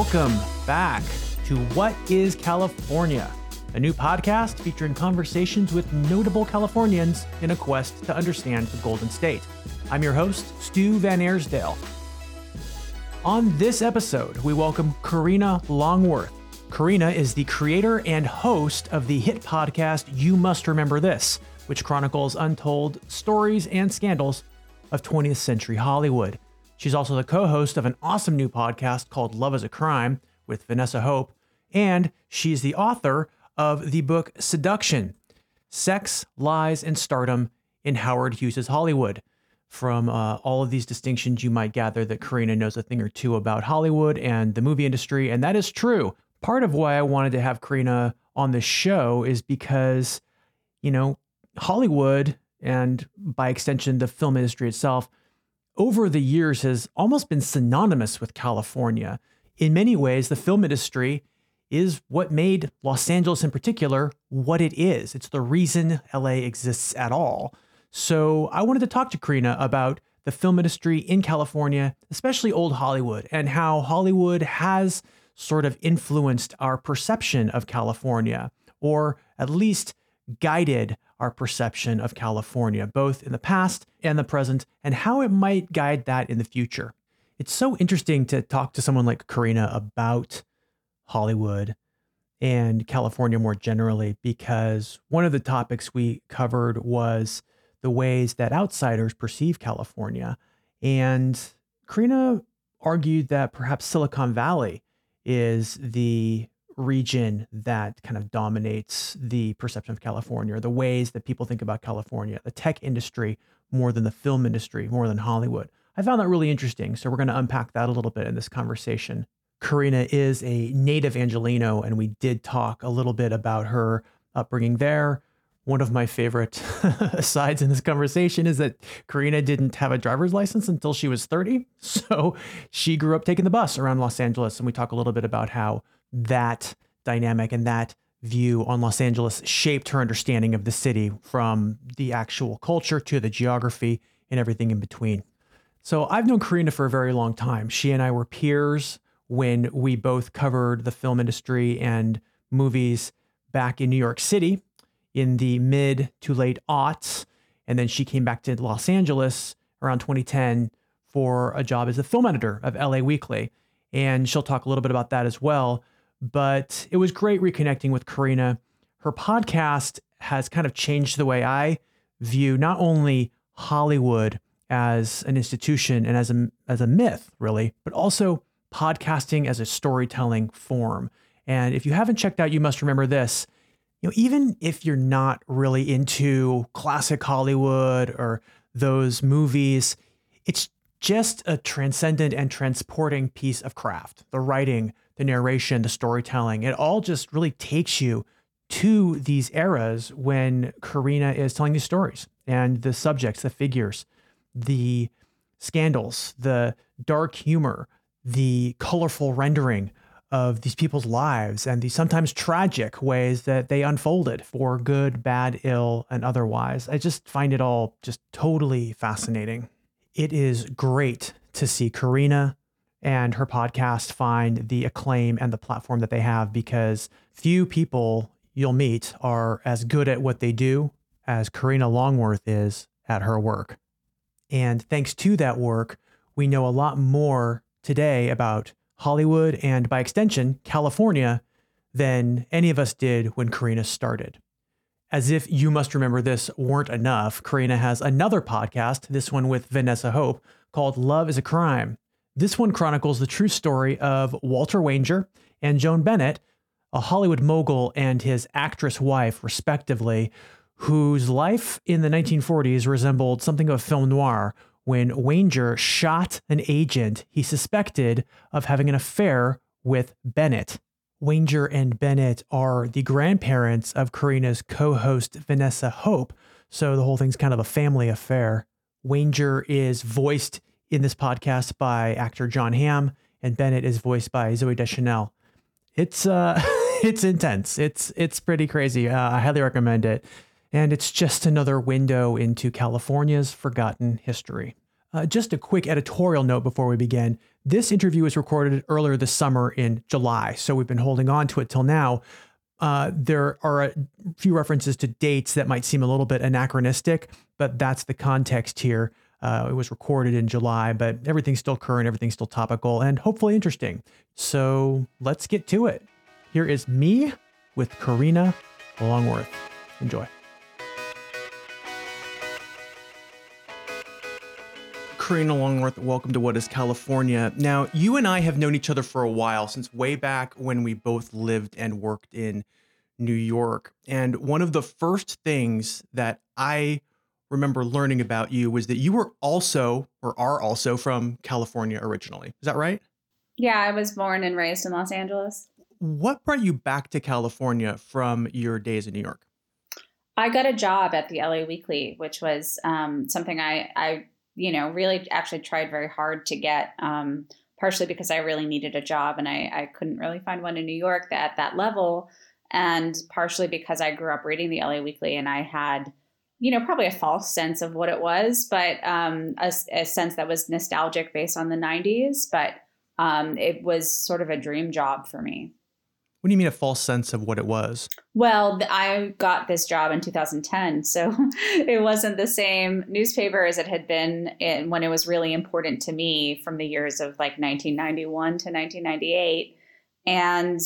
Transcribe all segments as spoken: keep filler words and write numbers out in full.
Welcome back to What is California? A new podcast featuring conversations with notable Californians in a quest to understand the Golden State. I'm your host, Stu Van Aersdale. On this episode, we welcome Karina Longworth. Karina is the creator and host of the hit podcast You Must Remember This, which chronicles untold stories and scandals of twentieth century Hollywood. She's also the co-host of an awesome new podcast called Love is a Crime with Vanessa Hope, and she's the author of the book Seduction: Sex, Lies, and Stardom in Howard Hughes's Hollywood. From uh, all of these distinctions, you might gather that Karina knows a thing or two about Hollywood and the movie industry, and that is true. Part of why I wanted to have Karina on the show is because, you know, Hollywood, and by extension, the film industry itself, over the years has almost been synonymous with California. In many ways, the film industry is what made Los Angeles in particular what it is. It's the reason L A exists at all. So I wanted to talk to Karina about the film industry in California, especially old Hollywood, and how Hollywood has sort of influenced our perception of California, or at least guided our perception of California, both in the past and the present, and how it might guide that in the future. It's so interesting to talk to someone like Karina about Hollywood and California more generally, because one of the topics we covered was the ways that outsiders perceive California. And Karina argued that perhaps Silicon Valley is the region that kind of dominates the perception of California, or the ways that people think about California, the tech industry more than the film industry, more than Hollywood. I found that really interesting. So we're going to unpack that a little bit in this conversation. Karina is a native Angeleno, and we did talk a little bit about her upbringing there. One of my favorite asides in this conversation is that Karina didn't have a driver's license until she was thirty. So she grew up taking the bus around Los Angeles. And we talk a little bit about how that dynamic and that view on Los Angeles shaped her understanding of the city, from the actual culture to the geography and everything in between. So I've known Karina for a very long time. She and I were peers when we both covered the film industry and movies back in New York City in the mid to late aughts. And then she came back to Los Angeles around twenty ten for a job as the film editor of L A Weekly. And she'll talk a little bit about that as well. But it was great reconnecting with Karina. Her podcast has kind of changed the way I view not only Hollywood as an institution and as a, as a myth, really, but also podcasting as a storytelling form. And if you haven't checked out You Must Remember This, you know, even if you're not really into classic Hollywood or those movies, it's just a transcendent and transporting piece of craft. The writing, the narration, the storytelling, it all just really takes you to these eras when Karina is telling these stories, and the subjects, the figures, the scandals, the dark humor, the colorful rendering of these people's lives and the sometimes tragic ways that they unfolded for good, bad, ill, and otherwise. I just find it all just totally fascinating. It is great to see Karina and her podcast find the acclaim and the platform that they have, because few people you'll meet are as good at what they do as Karina Longworth is at her work. And thanks to that work, we know a lot more today about Hollywood, and by extension, California, than any of us did when Karina started. As if You Must Remember This weren't enough, Karina has another podcast, this one with Vanessa Hope, called Love is a Crime. This one chronicles the true story of Walter Wanger and Joan Bennett, a Hollywood mogul and his actress wife, respectively, whose life in the nineteen forties resembled something of a film noir, when Wanger shot an agent he suspected of having an affair with Bennett. Wanger and Bennett are the grandparents of Karina's co-host Vanessa Hope, so the whole thing's kind of a family affair. Wanger is voiced in this podcast by actor John Hamm, and Bennett is voiced by Zooey Deschanel. It's uh, it's intense. It's it's pretty crazy. Uh, I highly recommend it, and it's just another window into California's forgotten history. Uh, just a quick editorial note before we begin. This interview was recorded earlier this summer in July, so we've been holding on to it till now. Uh, there are a few references to dates that might seem a little bit anachronistic, but that's the context here. Uh, it was recorded in July, but everything's still current, everything's still topical, and hopefully interesting. So let's get to it. Here is me with Karina Longworth. Enjoy. Karina Longworth, welcome to What is California? Now, you and I have known each other for a while, since way back when we both lived and worked in New York. And one of the first things that I remember learning about you was that you were also, or are also, from California originally. Is that right? Yeah, I was born and raised in Los Angeles. What brought you back to California from your days in New York? I got a job at the L A Weekly, which was um, something I... I you know, really actually tried very hard to get, um, partially because I really needed a job and I, I couldn't really find one in New York at that level. And partially because I grew up reading the L A Weekly and I had, you know, probably a false sense of what it was, but um, a, a sense that was nostalgic based on the nineties. But um, it was sort of a dream job for me. What do you mean a false sense of what it was? Well, I got this job in two thousand ten, so it wasn't the same newspaper as it had been in, when it was really important to me from the years of like nineteen ninety-one to nineteen ninety-eight. And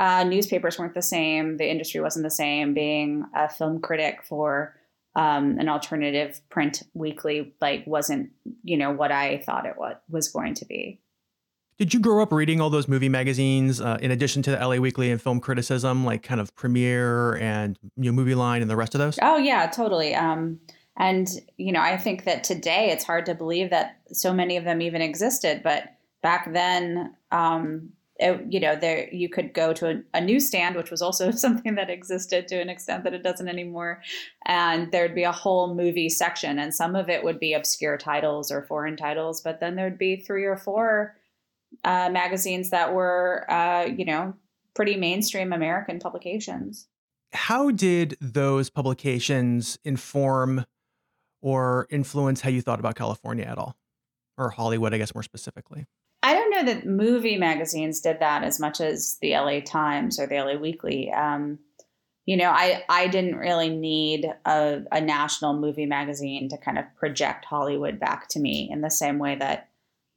uh, newspapers weren't the same. The industry wasn't the same. Being a film critic for um, an alternative print weekly like wasn't, you know, what I thought it was going to be. Did you grow up reading all those movie magazines uh, in addition to the L A Weekly and film criticism, like kind of Premiere and you know, Movie Line and the rest of those? Oh, yeah, totally. Um, and, you know, I think that today it's hard to believe that so many of them even existed. But back then, um, it, you know, there you could go to a, a newsstand, which was also something that existed to an extent that it doesn't anymore. And there'd be a whole movie section and some of it would be obscure titles or foreign titles. But then there'd be three or four Uh, magazines that were, uh, you know, pretty mainstream American publications. How did those publications inform or influence how you thought about California at all? Or Hollywood, I guess, more specifically? I don't know that movie magazines did that as much as the L A Times or the L A Weekly. Um, you know, I, I didn't really need a, a national movie magazine to kind of project Hollywood back to me in the same way that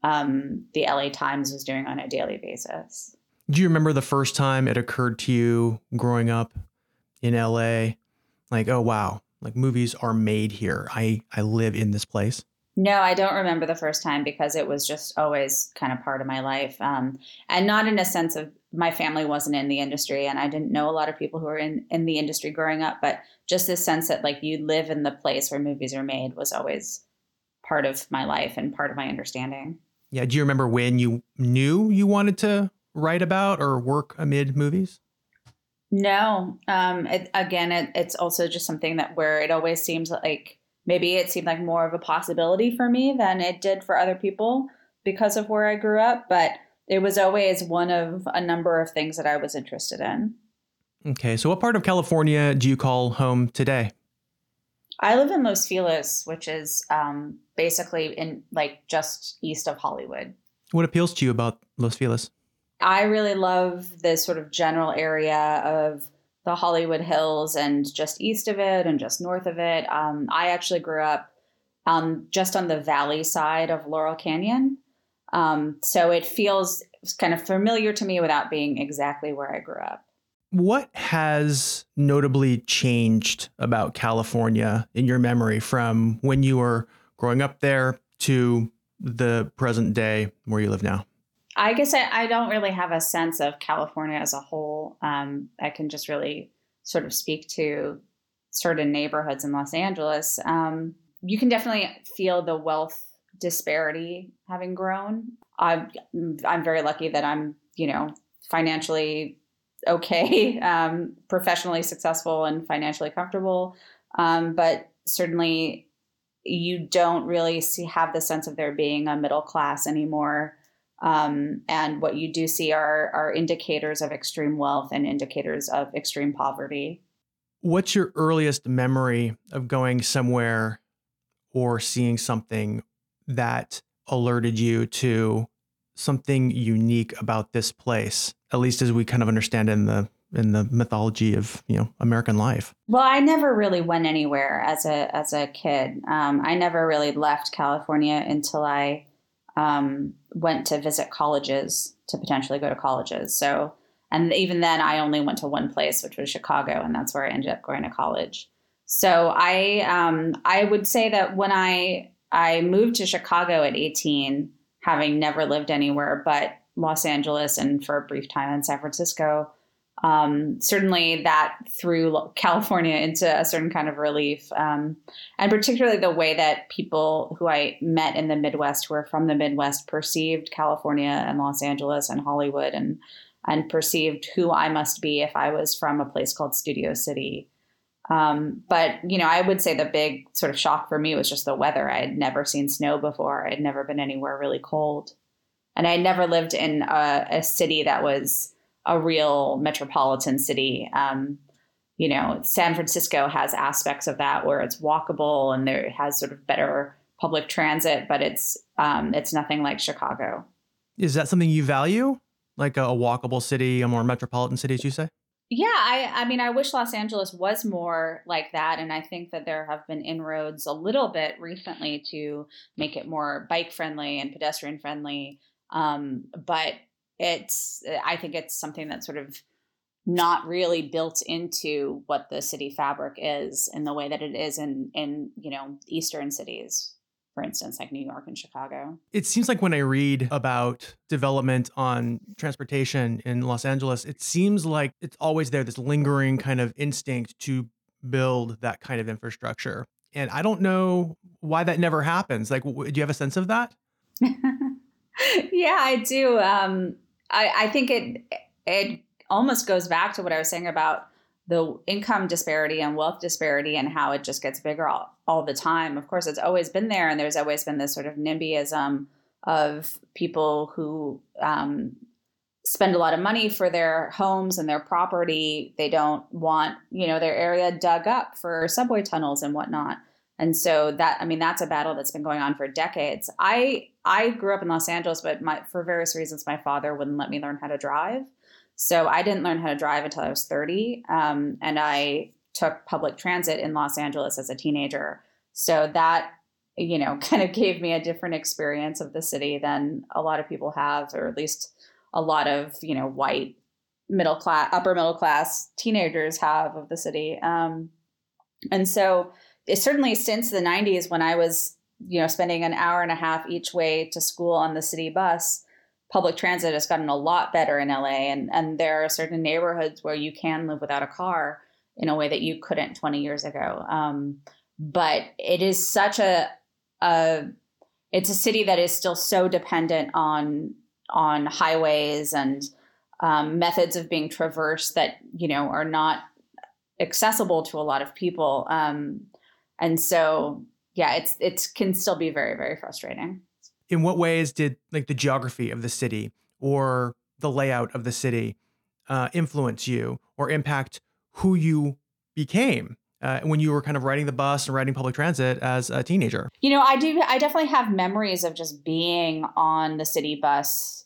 Um, the L A Times was doing on a daily basis. Do you remember the first time it occurred to you growing up in L A, like, oh, wow, like movies are made here. I, I live in this place. No, I don't remember the first time because it was just always kind of part of my life. Um, and not in a sense of my family wasn't in the industry and I didn't know a lot of people who were in, in the industry growing up, but just this sense that like you live in the place where movies are made was always part of my life and part of my understanding. Yeah. Do you remember when you knew you wanted to write about or work amid movies? No. Um, it, again, it, it's also just something that where it always seems like maybe it seemed like more of a possibility for me than it did for other people because of where I grew up. But it was always one of a number of things that I was interested in. Okay. So what part of California do you call home today? I live in Los Feliz, which is um, basically in like just east of Hollywood. What appeals to you about Los Feliz? I really love this sort of general area of the Hollywood Hills and just east of it and just north of it. Um, I actually grew up um, just on the valley side of Laurel Canyon. Um, so it feels kind of familiar to me without being exactly where I grew up. What has notably changed about California in your memory from when you were growing up there to the present day where you live now? I guess I, I don't really have a sense of California as a whole. Um, I can just really sort of speak to certain neighborhoods in Los Angeles. Um, you can definitely feel the wealth disparity having grown. I've, I'm very lucky that I'm, you know, financially okay, um, professionally successful and financially comfortable. Um, but certainly you don't really see, have the sense of there being a middle class anymore. Um, and what you do see are, are indicators of extreme wealth and indicators of extreme poverty. What's your earliest memory of going somewhere or seeing something that alerted you to something unique about this place, at least as we kind of understand in the in the mythology of, you know, American life? Well, I never really went anywhere as a as a kid. Um, I never really left California until I um, went to visit colleges, to potentially go to colleges. So, and even then, I only went to one place, which was Chicago, and that's where I ended up going to college. So I um, I would say that when I I moved to Chicago at eighteen, having never lived anywhere but Los Angeles and for a brief time in San Francisco. Um, certainly that threw California into a certain kind of relief. Um, and particularly the way that people who I met in the Midwest, who are from the Midwest, perceived California and Los Angeles and Hollywood, and, and perceived who I must be if I was from a place called Studio City. Um, but, you know, I would say the big sort of shock for me was just the weather. I had never seen snow before. I had never been anywhere really cold. And I had never lived in a, a city that was a real metropolitan city. Um, you know, San Francisco has aspects of that where it's walkable and there it has sort of better public transit, but it's, um, it's nothing like Chicago. Is that something you value? Like a, a walkable city, a more metropolitan city, as you say? Yeah. I, I mean, I wish Los Angeles was more like that. And I think that there have been inroads a little bit recently to make it more bike friendly and pedestrian friendly. Um, but It's, I think it's something that's sort of not really built into what the city fabric is in the way that it is in, in, you know, Eastern cities, for instance, like New York and Chicago. It seems like when I read about development on transportation in Los Angeles, it seems like it's always there, this lingering kind of instinct to build that kind of infrastructure. And I don't know why that never happens. Like, do you have a sense of that? Yeah, I do. Um, I, I think it it almost goes back to what I was saying about the income disparity and wealth disparity and how it just gets bigger all, all the time. Of course, it's always been there, and there's always been this sort of NIMBYism of people who um, spend a lot of money for their homes and their property. They don't want, you know, their area dug up for subway tunnels and whatnot. And so that, I mean, that's a battle that's been going on for decades. I I grew up in Los Angeles, but my, for various reasons, my father wouldn't let me learn how to drive. So I didn't learn how to drive until I was thirty. Um, and I took public transit in Los Angeles as a teenager. So that, you know, kind of gave me a different experience of the city than a lot of people have, or at least a lot of, you know, white middle class, upper middle class teenagers have of the city. Um, and so it's certainly since the nineties, when I was, you know, spending an hour and a half each way to school on the city bus, public transit has gotten a lot better in L A. And, and there are certain neighborhoods where you can live without a car in a way that you couldn't twenty years ago. Um, but it is such a, a, it's a city that is still so dependent on, on highways and um, methods of being traversed that, you know, are not accessible to a lot of people. Um, and so Yeah, it's it can still be very, very frustrating. In what ways did like the geography of the city or the layout of the city uh, influence you or impact who you became uh, when you were kind of riding the bus and riding public transit as a teenager? You know, I do. I definitely have memories of just being on the city bus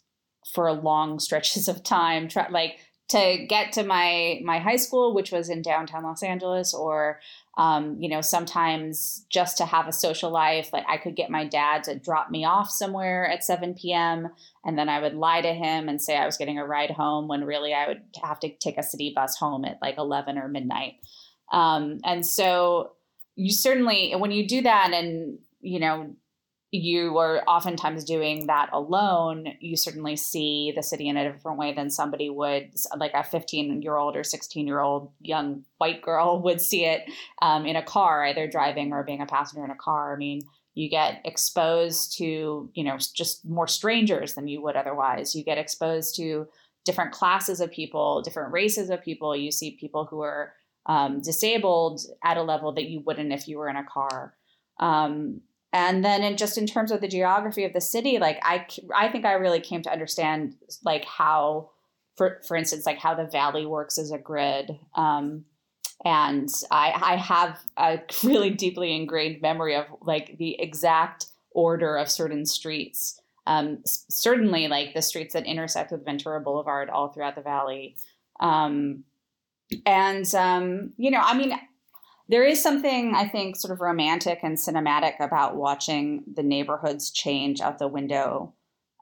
for long stretches of time, try, like to get to my my high school, which was in downtown Los Angeles, or Um, you know, sometimes just to have a social life, like I could get my dad to drop me off somewhere at seven p.m. and then I would lie to him and say I was getting a ride home when really I would have to take a city bus home at like eleven or midnight. Um, and so you certainly, when you do that and, you know, you are oftentimes doing that alone, you certainly see the city in a different way than somebody would, like a fifteen-year-old or sixteen-year-old young white girl would see it um, in a car, either driving or being a passenger in a car. I mean, you get exposed to, you know, just more strangers than you would otherwise. You get exposed to different classes of people, different races of people. You see people who are um, disabled at a level that you wouldn't if you were in a car. Um, And then in just in terms of the geography of the city, like I, I think I really came to understand like how, for for instance, like how the valley works as a grid. Um, and I, I have a really deeply ingrained memory of like the exact order of certain streets um, certainly like the streets that intersect with Ventura Boulevard all throughout the Valley. Um, and, um, you know, I mean, there is something, I think, sort of romantic and cinematic about watching the neighborhoods change out the window.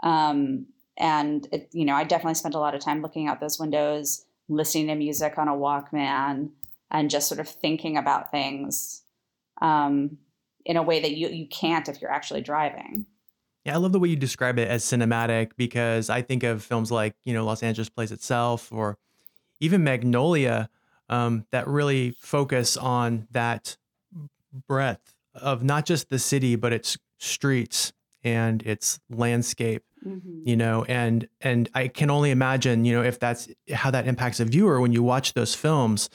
Um, and, it, you know, I definitely spent a lot of time looking out those windows, listening to music on a Walkman, and just sort of thinking about things um, in a way that you, you can't if you're actually driving. Yeah, I love the way you describe it as cinematic, because I think of films like, you know, Los Angeles Plays Itself or even Magnolia um, that really focus on that breadth of not just the city, but its streets and its landscape, mm-hmm. you know, and and I can only imagine, you know, if that's how that impacts a viewer when you watch those films,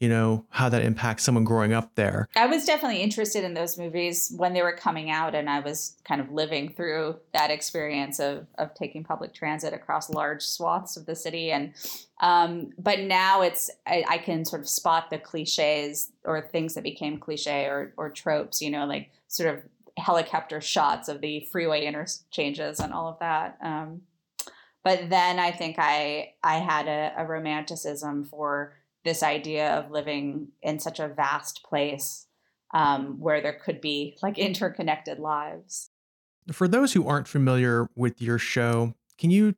you know, how that impacts someone growing up there. I was definitely interested in those movies when they were coming out, and I was kind of living through that experience of of taking public transit across large swaths of the city. And um, but now it's I, I can sort of spot the cliches or things that became cliche or or tropes, you know, like sort of helicopter shots of the freeway interchanges and all of that. Um, but then I think I I had a, a romanticism for this idea of living in such a vast place um, where there could be like interconnected lives. For those who aren't familiar with your show, can you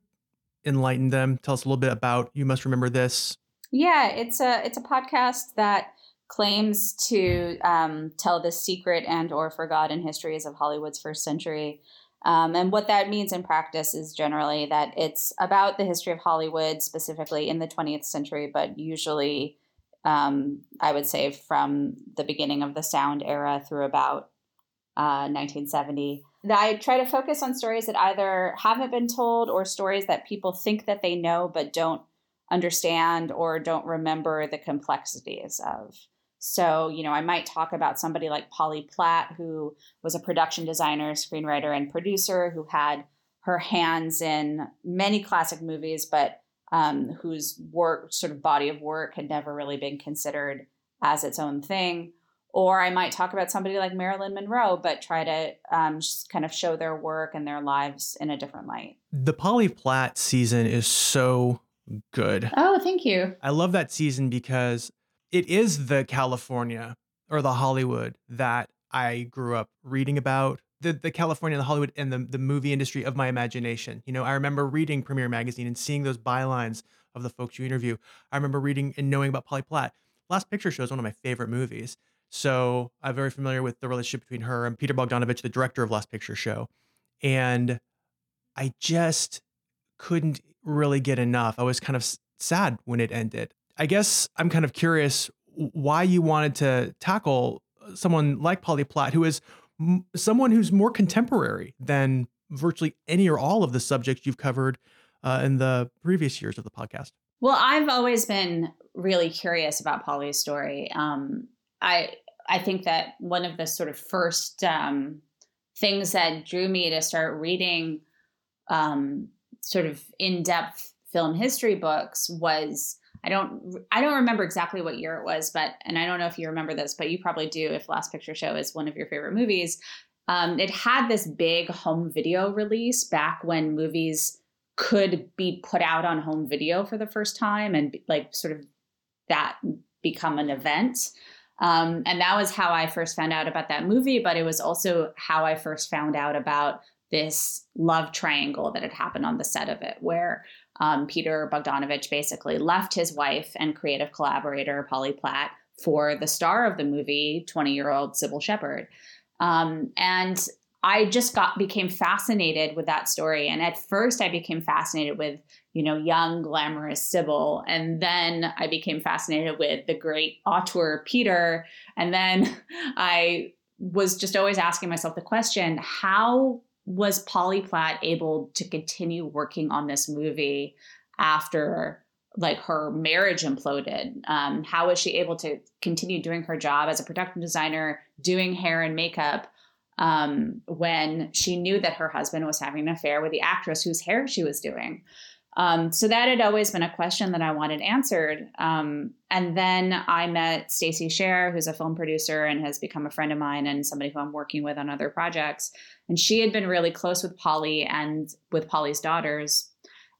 enlighten them? Tell us a little bit about You Must Remember This. Yeah, it's a it's a podcast that claims to um, tell the secret and or forgotten histories of Hollywood's first century. Um, and what that means in practice is generally that it's about the history of Hollywood, specifically in the twentieth century, but usually, um, I would say, from the beginning of the sound era through about uh, nineteen seventy. I try to focus on stories that either haven't been told or stories that people think that they know but don't understand or don't remember the complexities of. So, you know, I might talk about somebody like Polly Platt, who was a production designer, screenwriter, and producer who had her hands in many classic movies, but um, whose work, sort of body of work, had never really been considered as its own thing. Or I might talk about somebody like Marilyn Monroe, but try to um, just kind of show their work and their lives in a different light. The Polly Platt season is so good. Oh, thank you. I love that season because it is the California or the Hollywood that I grew up reading about, the the California, the Hollywood, and the, the movie industry of my imagination. You know, I remember reading Premiere magazine and seeing those bylines of the folks you interview. I remember reading and knowing about Polly Platt. Last Picture Show is one of my favorite movies. So I'm very familiar with the relationship between her and Peter Bogdanovich, the director of Last Picture Show. And I just couldn't really get enough. I was kind of sad when it ended. I guess I'm kind of curious why you wanted to tackle someone like Polly Platt, who is m- someone who's more contemporary than virtually any or all of the subjects you've covered uh, in the previous years of the podcast. Well, I've always been really curious about Polly's story. Um, I I think that one of the sort of first um, things that drew me to start reading um, sort of in-depth film history books was, I don't I don't remember exactly what year it was, but, and I don't know if you remember this, but you probably do if Last Picture Show is one of your favorite movies. Um, it had this big home video release back when movies could be put out on home video for the first time and like sort of that become an event. Um, and that was how I first found out about that movie, but it was also how I first found out about this love triangle that had happened on the set of it, where Um, Peter Bogdanovich basically left his wife and creative collaborator, Polly Platt, for the star of the movie, twenty-year-old Sybil Shepard. Um, and I just got became fascinated with that story. And at first I became fascinated with, you know, young, glamorous Sybil. And then I became fascinated with the great auteur Peter. And then I was just always asking myself the question, how was Polly Platt able to continue working on this movie after like her marriage imploded? Um, how was she able to continue doing her job as a production designer, doing hair and makeup, um, when she knew that her husband was having an affair with the actress whose hair she was doing? Um, so that had always been a question that I wanted answered. Um, and then I met Stacey Sher, who's a film producer and has become a friend of mine and somebody who I'm working with on other projects. And she had been really close with Polly and with Polly's daughters.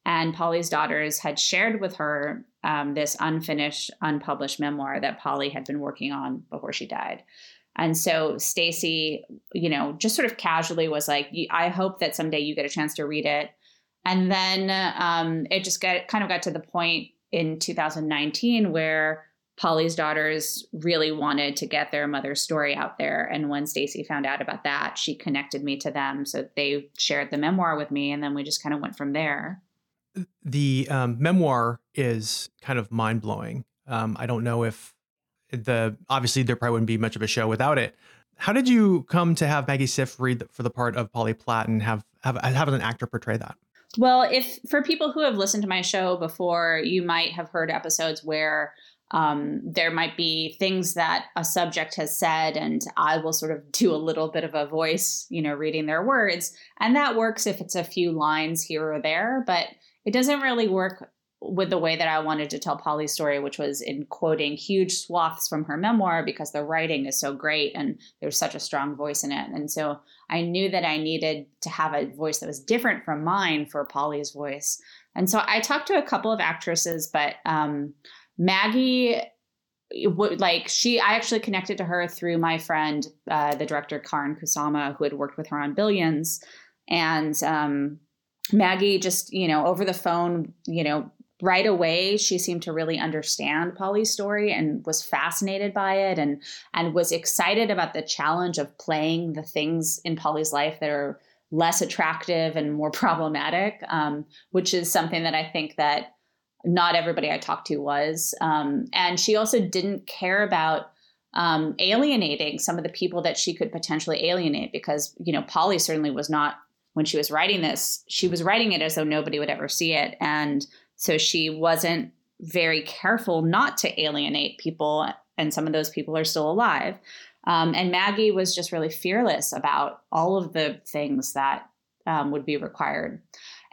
And Polly's daughters had shared with her um, this unfinished, unpublished memoir that Polly had been working on before she died. And so Stacey, you know, just sort of casually was like, I hope that someday you get a chance to read it. And then um, it just got kind of got to the point in two thousand nineteen where Polly's daughters really wanted to get their mother's story out there. And when Stacey found out about that, she connected me to them. So they shared the memoir with me. And then we just kind of went from there. The um, memoir is kind of mind blowing. Um, I don't know if the obviously there probably wouldn't be much of a show without it. How did you come to have Maggie Siff read for the part of Polly Platt and have, have have an actor portray that? Well, if for people who have listened to my show before, you might have heard episodes where um, there might be things that a subject has said, and I will sort of do a little bit of a voice, you know, reading their words, and that works if it's a few lines here or there, but it doesn't really work with the way that I wanted to tell Polly's story, which was in quoting huge swaths from her memoir because the writing is so great and there's such a strong voice in it. And so I knew that I needed to have a voice that was different from mine for Polly's voice. And so I talked to a couple of actresses, but um, Maggie, would, like she, I actually connected to her through my friend, uh, the director Karen Kusama, who had worked with her on Billions. And um, Maggie just, you know, over the phone, you know, right away, she seemed to really understand Polly's story and was fascinated by it and and was excited about the challenge of playing the things in Polly's life that are less attractive and more problematic, um, which is something that I think that not everybody I talked to was. Um, and she also didn't care about um, alienating some of the people that she could potentially alienate because, you know, Polly certainly was not, when she was writing this, she was writing it as though nobody would ever see it. And so she wasn't very careful not to alienate people, and some of those people are still alive. Um, and Maggie was just really fearless about all of the things that um, would be required.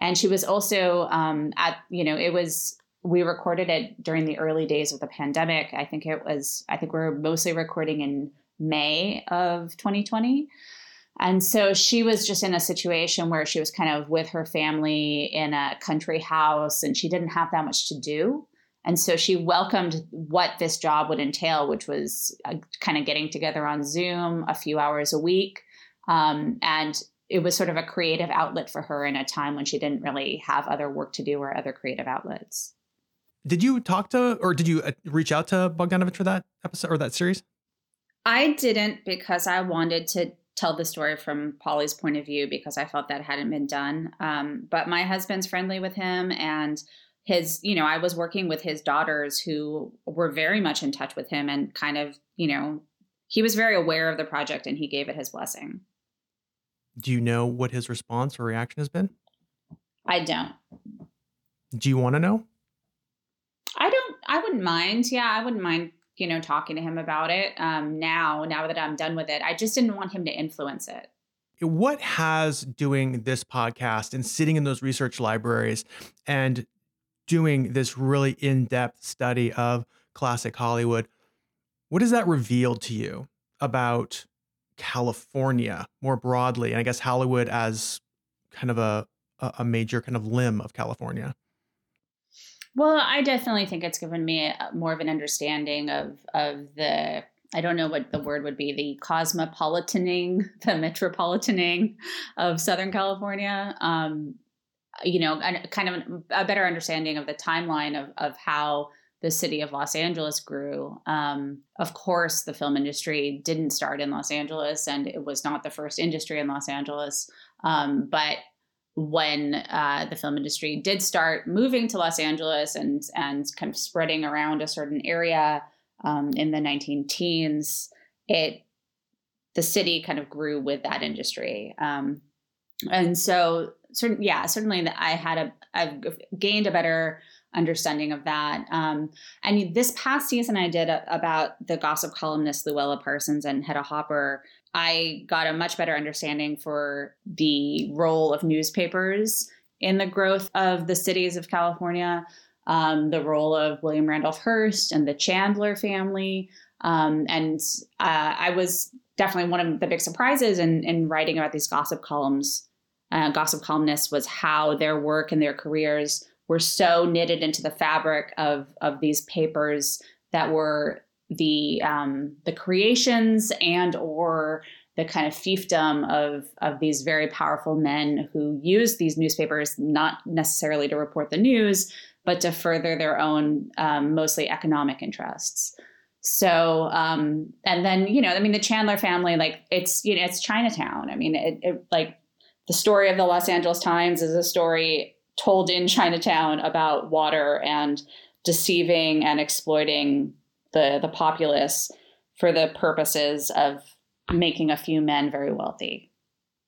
And she was also um, at, you know, it was, we recorded it during the early days of the pandemic. I think it was, I think we were mostly recording in May of twenty twenty. And so she was just in a situation where she was kind of with her family in a country house and she didn't have that much to do. And so she welcomed what this job would entail, which was uh, kind of getting together on Zoom a few hours a week. Um, and it was sort of a creative outlet for her in a time when she didn't really have other work to do or other creative outlets. Did you talk to or did you reach out to Bogdanovich for that episode or that series? I didn't because I wanted to tell the story from Polly's point of view because I felt that hadn't been done. Um, but my husband's friendly with him and his, you know, I was working with his daughters who were very much in touch with him and kind of, you know, he was very aware of the project and he gave it his blessing. Do you know what his response or reaction has been? I don't. Do you want to know? I don't, I wouldn't mind. Yeah, I wouldn't mind. You know, talking to him about it um, now, now that I'm done with it. I just didn't want him to influence it. What has doing this podcast and sitting in those research libraries and doing this really in-depth study of classic Hollywood, what has that revealed to you about California more broadly? And I guess Hollywood as kind of a, a major kind of limb of California. Well, I definitely think it's given me more of an understanding of of the, I don't know what the word would be, the cosmopolitaning, the metropolitaning of Southern California, um, you know, kind of a better understanding of the timeline of, of how the city of Los Angeles grew. Um, of course, the film industry didn't start in Los Angeles, and it was not the first industry in Los Angeles, um, but when uh, the film industry did start moving to Los Angeles and and kind of spreading around a certain area um, in the nineteen teens, it the city kind of grew with that industry. Um, and so, certain, yeah, certainly that I had a, I've gained a better understanding of that. Um, and this past season I did a, about the gossip columnist Luella Parsons and Hedda Hopper. I got a much better understanding for the role of newspapers in the growth of the cities of California, um, the role of William Randolph Hearst and the Chandler family. Um, and uh, I was definitely one of the big surprises in, in writing about these gossip columns, uh, gossip columnists, was how their work and their careers were so knitted into the fabric of, of these papers that were the um, the creations and or the kind of fiefdom of, of these very powerful men who used these newspapers not necessarily to report the news, but to further their own um, mostly economic interests. So, um, and then, you know, I mean, the Chandler family, like it's, you know, it's Chinatown. I mean, it, it like the story of the Los Angeles Times is a story told in Chinatown about water and deceiving and exploiting the, the populace for the purposes of making a few men very wealthy.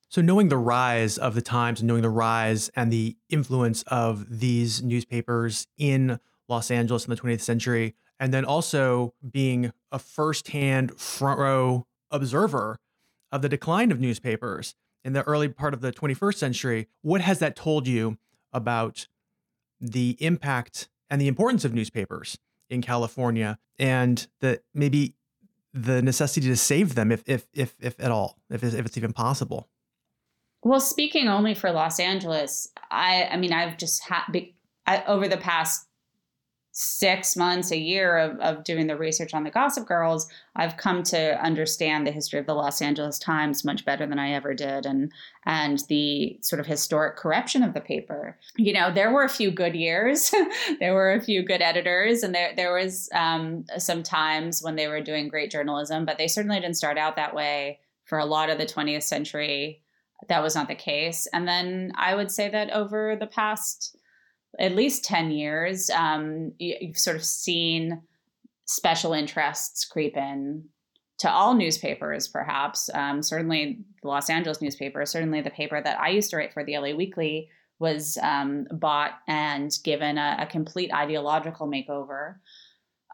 So knowing the rise of the Times and knowing the rise and the influence of these newspapers in Los Angeles in the twentieth century, and then also being a firsthand front row observer of the decline of newspapers in the early part of the twenty-first century, what has that told you about the impact and the importance of newspapers in California, and that maybe the necessity to save them, if if if if at all, if it's, if it's even possible? Well, speaking only for Los Angeles, I I mean I've just had over the past six months, a year of, of doing the research on the Gossip Girls, I've come to understand the history of the Los Angeles Times much better than I ever did, and and the sort of historic corruption of the paper. You know, there were a few good years, there were a few good editors, and there there was um, some times when they were doing great journalism, but they certainly didn't start out that way. For a lot of the twentieth century, that was not the case. And then I would say that over the past at least ten years, um, you, you've sort of seen special interests creep in to all newspapers, perhaps. Um, certainly the Los Angeles newspaper, certainly the paper that I used to write for, the L A Weekly, was um, bought and given a, a complete ideological makeover.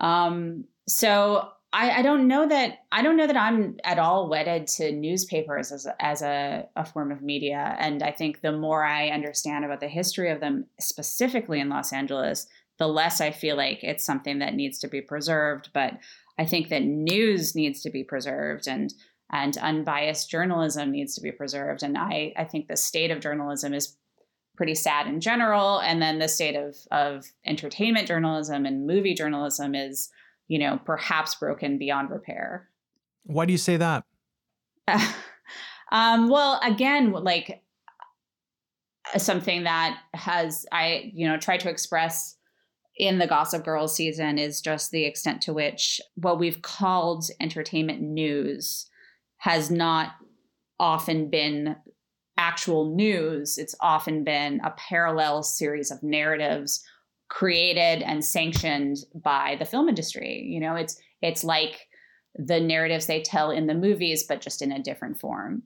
Um, so I, I don't know that I don't know that I'm at all wedded to newspapers as a, as a, a form of media. And I think the more I understand about the history of them, specifically in Los Angeles, the less I feel like it's something that needs to be preserved. But I think that news needs to be preserved, and and unbiased journalism needs to be preserved. And I, I think the state of journalism is pretty sad in general. And then the state of of entertainment journalism and movie journalism is, you know, perhaps broken beyond repair. Why do you say that? Uh, um, well, again, like something that has, I, you know, tried to express in the Gossip Girl season is just the extent to which what we've called entertainment news has not often been actual news. It's often been a parallel series of narratives created and sanctioned by the film industry. You know, it's it's like the narratives they tell in the movies, but just in a different form.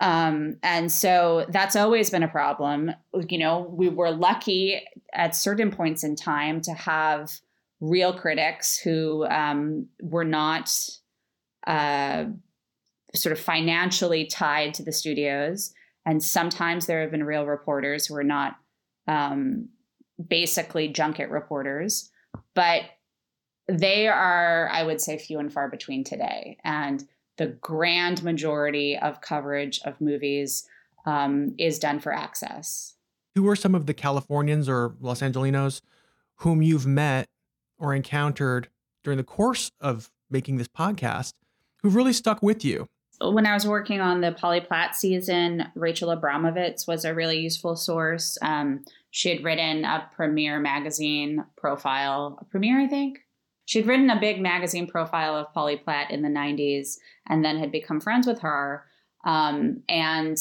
Um, and so that's always been a problem. You know, we were lucky at certain points in time to have real critics who um, were not uh, sort of financially tied to the studios. And sometimes there have been real reporters who are not um, basically junket reporters, but they are, I would say, few and far between today. And the grand majority of coverage of movies um, is done for access. Who are some of the Californians or Los Angelinos whom you've met or encountered during the course of making this podcast who've really stuck with you? When I was working on the Polly Platt season, Rachel Abramovitz was a really useful source. Um, she had written a Premiere magazine profile, a Premiere, I think. She had written a big magazine profile of Polly Platt in the nineties, and then had become friends with her. Um, and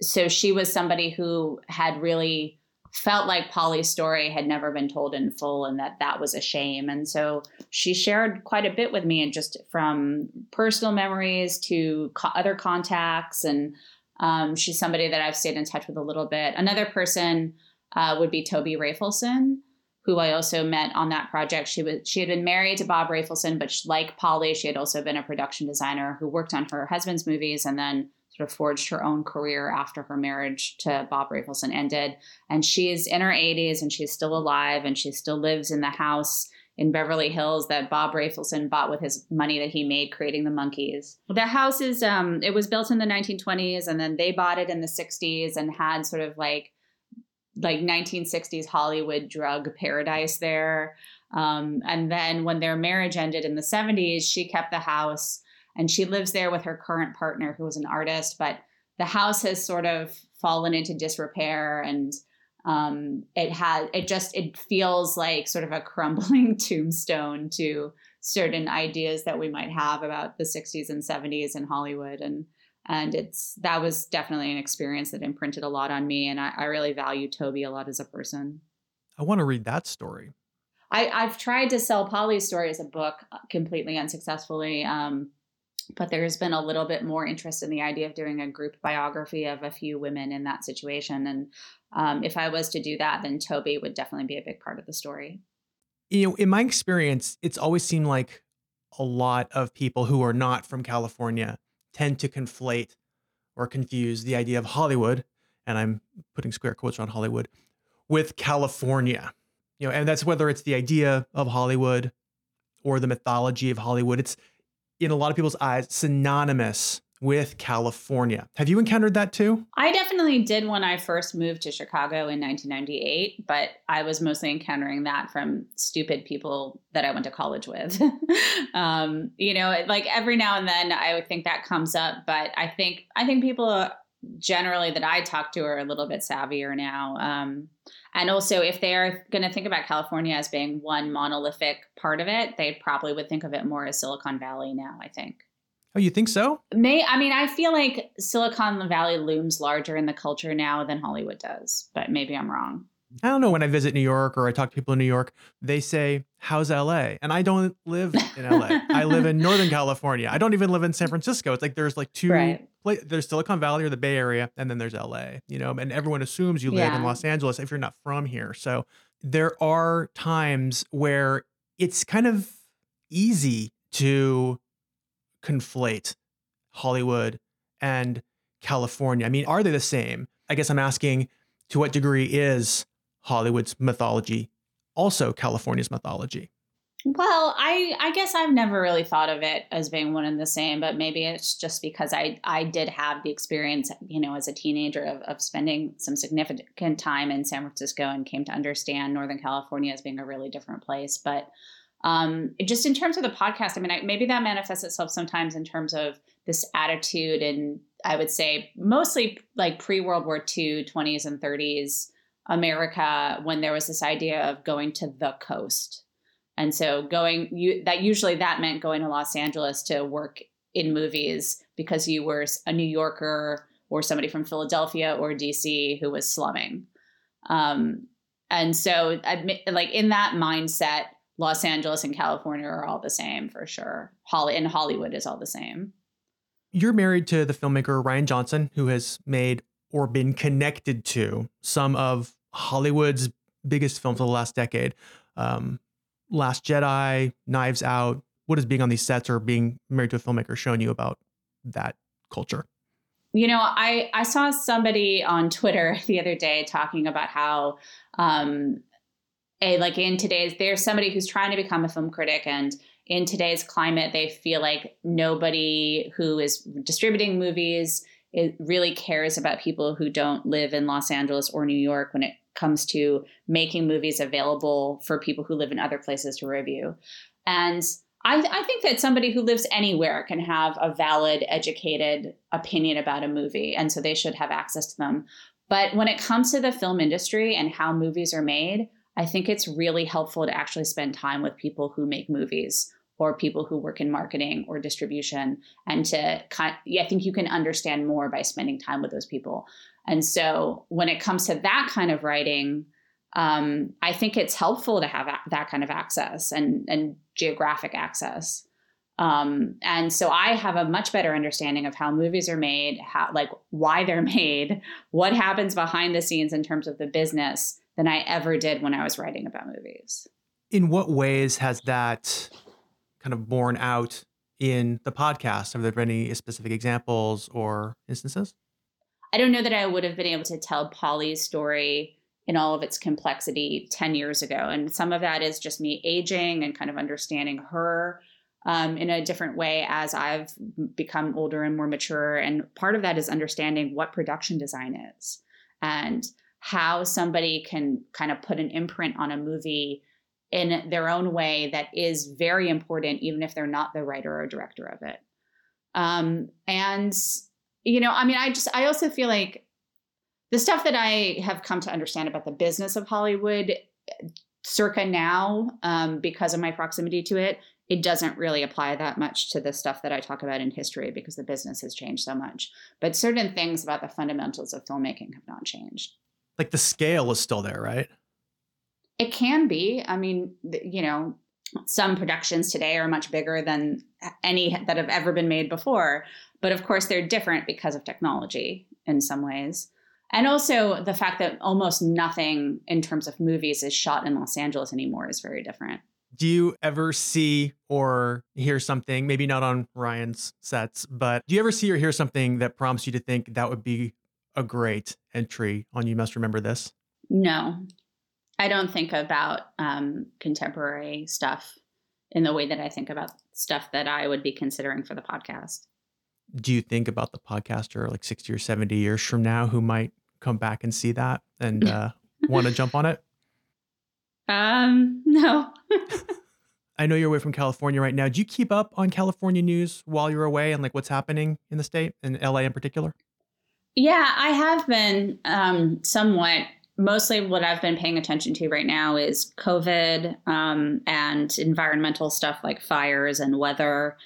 so she was somebody who had really felt like Polly's story had never been told in full, and that that was a shame. And so she shared quite a bit with me, and just from personal memories to co- other contacts. And um, she's somebody that I've stayed in touch with a little bit. Another person uh, would be Toby Rafelson, who I also met on that project. She was she had been married to Bob Rafelson, but she, like Polly, she had also been a production designer who worked on her husband's movies and then sort of forged her own career after her marriage to Bob Rafelson ended. And she is in her eighties and she's still alive and she still lives in the house in Beverly Hills that Bob Rafelson bought with his money that he made creating the Monkeys. The house is, um, it was built in the nineteen twenties and then they bought it in the sixties and had sort of like, like nineteen sixties Hollywood drug paradise there. Um, and then when their marriage ended in the seventies, she kept the house and she lives there with her current partner who was an artist, but the house has sort of fallen into disrepair and um, it has, it just, it feels like sort of a crumbling tombstone to certain ideas that we might have about the sixties and seventies in Hollywood. And, and it's, that was definitely an experience that imprinted a lot on me. And I, I really value Toby a lot as a person. I want to read that story. I, I've tried to sell Polly's story as a book completely unsuccessfully, um, but there's been a little bit more interest in the idea of doing a group biography of a few women in that situation. And um, if I was to do that, then Toby would definitely be a big part of the story. You know, in my experience, it's always seemed like a lot of people who are not from California tend to conflate or confuse the idea of Hollywood, and I'm putting square quotes around Hollywood, with California. You know, and that's whether it's the idea of Hollywood or the mythology of Hollywood. It's, in a lot of people's eyes, synonymous with California. Have you encountered that too? I definitely did when I first moved to Chicago in nineteen ninety-eight, but I was mostly encountering that from stupid people that I went to college with. um, you know, like every now and then I would think that comes up, but I think, I think people generally that I talk to are a little bit savvier now. Um, And also, if they're going to think about California as being one monolithic part of it, they probably would think of it more as Silicon Valley now, I think. Oh, you think so? May I mean, I feel like Silicon Valley looms larger in the culture now than Hollywood does, but maybe I'm wrong. I don't know. When I visit New York or I talk to people in New York, they say, how's L A? And I don't live in L A. I live in Northern California. I don't even live in San Francisco. It's like there's like two right. places. There's Silicon Valley or the Bay Area, and then there's L A, you know, and everyone assumes you live yeah. in Los Angeles if you're not from here. So there are times where it's kind of easy to conflate Hollywood and California. I mean, are they the same? I guess I'm asking, to what degree is Hollywood's mythology also California's mythology? Well, I, I guess I've never really thought of it as being one and the same, but maybe it's just because I, I did have the experience, you know, as a teenager of, of spending some significant time in San Francisco and came to understand Northern California as being a really different place. But um, just in terms of the podcast, I mean, I, maybe that manifests itself sometimes in terms of this attitude, and I would say mostly like pre-World War Two, twenties and thirties America, when there was this idea of going to the coast. And so going, you, that usually that meant going to Los Angeles to work in movies because you were a New Yorker or somebody from Philadelphia or D C who was slumming. Um, and so admit, like in that mindset, Los Angeles and California are all the same for sure. Holly and Hollywood is all the same. You're married to the filmmaker Rian Johnson, who has made or been connected to some of Hollywood's biggest films of the last decade. Um, Last Jedi, Knives Out. What is being on these sets or being married to a filmmaker showing you about that culture? You know, I, I saw somebody on Twitter the other day talking about how um, a, like in today's, there's somebody who's trying to become a film critic, and in today's climate, they feel like nobody who is distributing movies it really cares about people who don't live in Los Angeles or New York when it comes to making movies available for people who live in other places to review. And I, I think that somebody who lives anywhere can have a valid, educated opinion about a movie, and so they should have access to them. But when it comes to the film industry and how movies are made, I think it's really helpful to actually spend time with people who make movies or people who work in marketing or distribution. And to, I think you can understand more by spending time with those people. And so when it comes to that kind of writing, um, I think it's helpful to have that kind of access and, and geographic access. Um, and so I have a much better understanding of how movies are made, how, like why they're made, what happens behind the scenes in terms of the business than I ever did when I was writing about movies. In what ways has that kind of borne out in the podcast? Are there any specific examples or instances? I don't know that I would have been able to tell Polly's story in all of its complexity ten years ago. And some of that is just me aging and kind of understanding her um, in a different way as I've become older and more mature. And part of that is understanding what production design is and how somebody can kind of put an imprint on a movie in their own way that is very important, even if they're not the writer or director of it. Um, and, you know, I mean, I just, I also feel like the stuff that I have come to understand about the business of Hollywood circa now, um, because of my proximity to it, it doesn't really apply that much to the stuff that I talk about in history because the business has changed so much. But certain things about the fundamentals of filmmaking have not changed. Like the scale is still there, right? It can be. I mean, you know, some productions today are much bigger than any that have ever been made before. But of course, they're different because of technology in some ways. And also the fact that almost nothing in terms of movies is shot in Los Angeles anymore is very different. Do you ever see or hear something, maybe not on Ryan's sets, but do you ever see or hear something that prompts you to think that would be a great entry on You Must Remember This? No, I don't think about um, contemporary stuff in the way that I think about stuff that I would be considering for the podcast. Do you think about the podcaster like sixty or seventy years from now who might come back and see that and uh, want to jump on it? Um, no. I know you're away from California right now. Do you keep up on California news while you're away and like what's happening in the state and L A in particular? Yeah, I have been um, somewhat. Mostly what I've been paying attention to right now is COVID um, and environmental stuff like fires and weather.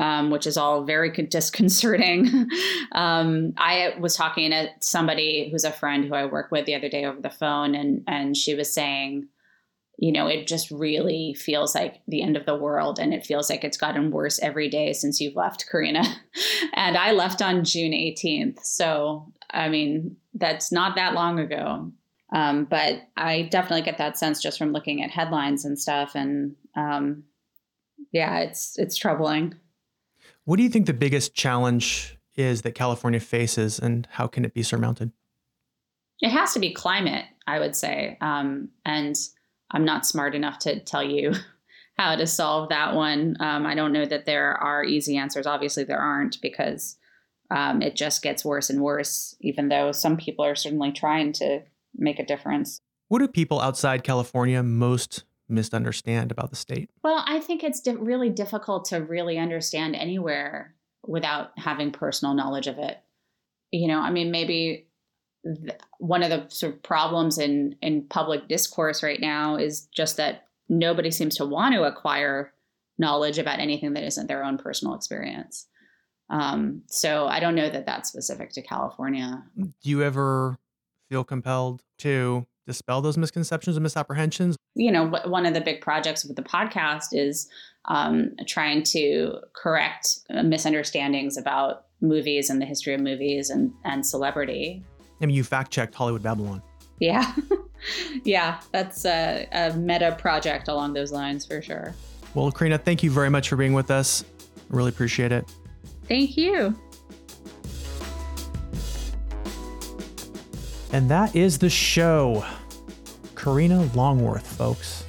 Um, which is all very disconcerting. um, I was talking to somebody who's a friend who I work with the other day over the phone, and and she was saying, you know, it just really feels like the end of the world, and it feels like it's gotten worse every day since you've left, Karina. And I left on June eighteenth. So, I mean, that's not that long ago. Um, but I definitely get that sense just from looking at headlines and stuff. And um, yeah, it's it's troubling. What do you think the biggest challenge is that California faces, and how can it be surmounted? It has to be climate, I would say. Um, and I'm not smart enough to tell you how to solve that one. Um, I don't know that there are easy answers. Obviously, there aren't, because um, it just gets worse and worse, even though some people are certainly trying to make a difference. What do people outside California most misunderstand about the state? Well, I think it's di- really difficult to really understand anywhere without having personal knowledge of it. You know, I mean, maybe th- one of the sort of problems in, in public discourse right now is just that nobody seems to want to acquire knowledge about anything that isn't their own personal experience. Um, so I don't know that that's specific to California. Do you ever feel compelled to dispel those misconceptions and misapprehensions? You know, one of the big projects with the podcast is um, trying to correct misunderstandings about movies and the history of movies and, and celebrity. I mean, you fact-checked Hollywood Babylon. Yeah. yeah, that's a, a meta project along those lines for sure. Well, Karina, thank you very much for being with us. Really appreciate it. Thank you. And that is the show. Karina Longworth, folks.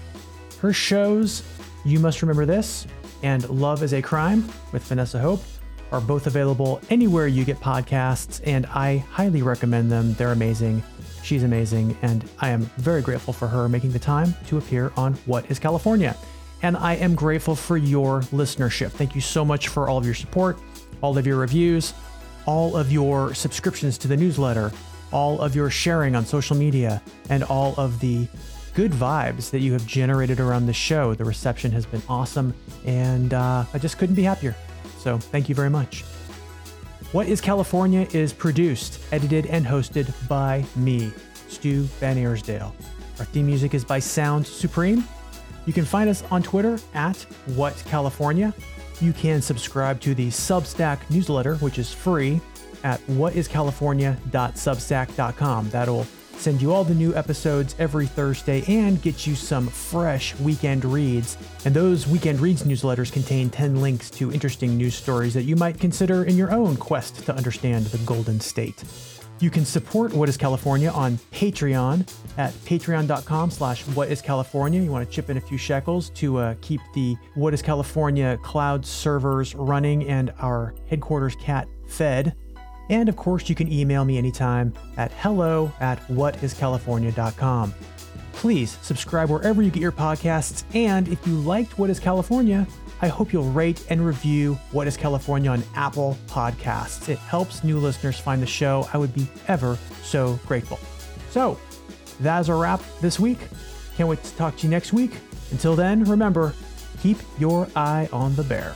Her shows, You Must Remember This and Love is a Crime with Vanessa Hope, are both available anywhere you get podcasts, and I highly recommend them. They're amazing. She's amazing, and I am very grateful for her making the time to appear on What is California? And I am grateful for your listenership. Thank you so much for all of your support, all of your reviews, all of your subscriptions to the newsletter, all of your sharing on social media, and all of the good vibes that you have generated around the show. The reception has been awesome, and uh, I just couldn't be happier. So thank you very much. What is California is produced, edited, and hosted by me, Stu Van Aersdale. Our theme music is by Sound Supreme. You can find us on Twitter at What California. You can subscribe to the Substack newsletter, which is free, at what is california dot substack dot com. That'll send you all the new episodes every Thursday, and get you some fresh weekend reads. And those weekend reads newsletters contain ten links to interesting news stories that you might consider in your own quest to understand the Golden State. You can support What is California on Patreon at patreon.com slash whatiscalifornia. You want to chip in a few shekels to uh, keep the What is California cloud servers running and our headquarters cat fed. And of course, you can email me anytime at hello at whatiscalifornia.com. Please subscribe wherever you get your podcasts. And if you liked What is California, I hope you'll rate and review What is California on Apple Podcasts. It helps new listeners find the show. I would be ever so grateful. So that's a wrap this week. Can't wait to talk to you next week. Until then, remember, keep your eye on the bear.